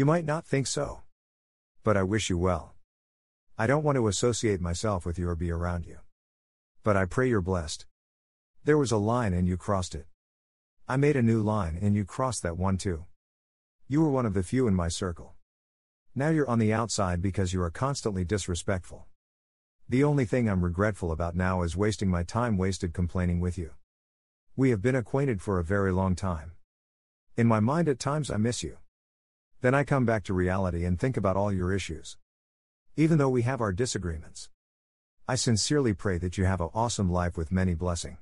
You might not think so. But I wish you well. I don't want to associate myself with you or be around you. But I pray you're blessed. There was a line and you crossed it. I made a new line and you crossed that one too. You were one of the few in my circle. Now you're on the outside because you are constantly disrespectful. The only thing I'm regretful about now is wasting my time wasted complaining with you. We have been acquainted for a very long time. In my mind at times I miss you. Then I come back to reality and think about all your issues. Even though we have our disagreements. I sincerely pray that you have an awesome life with many blessings.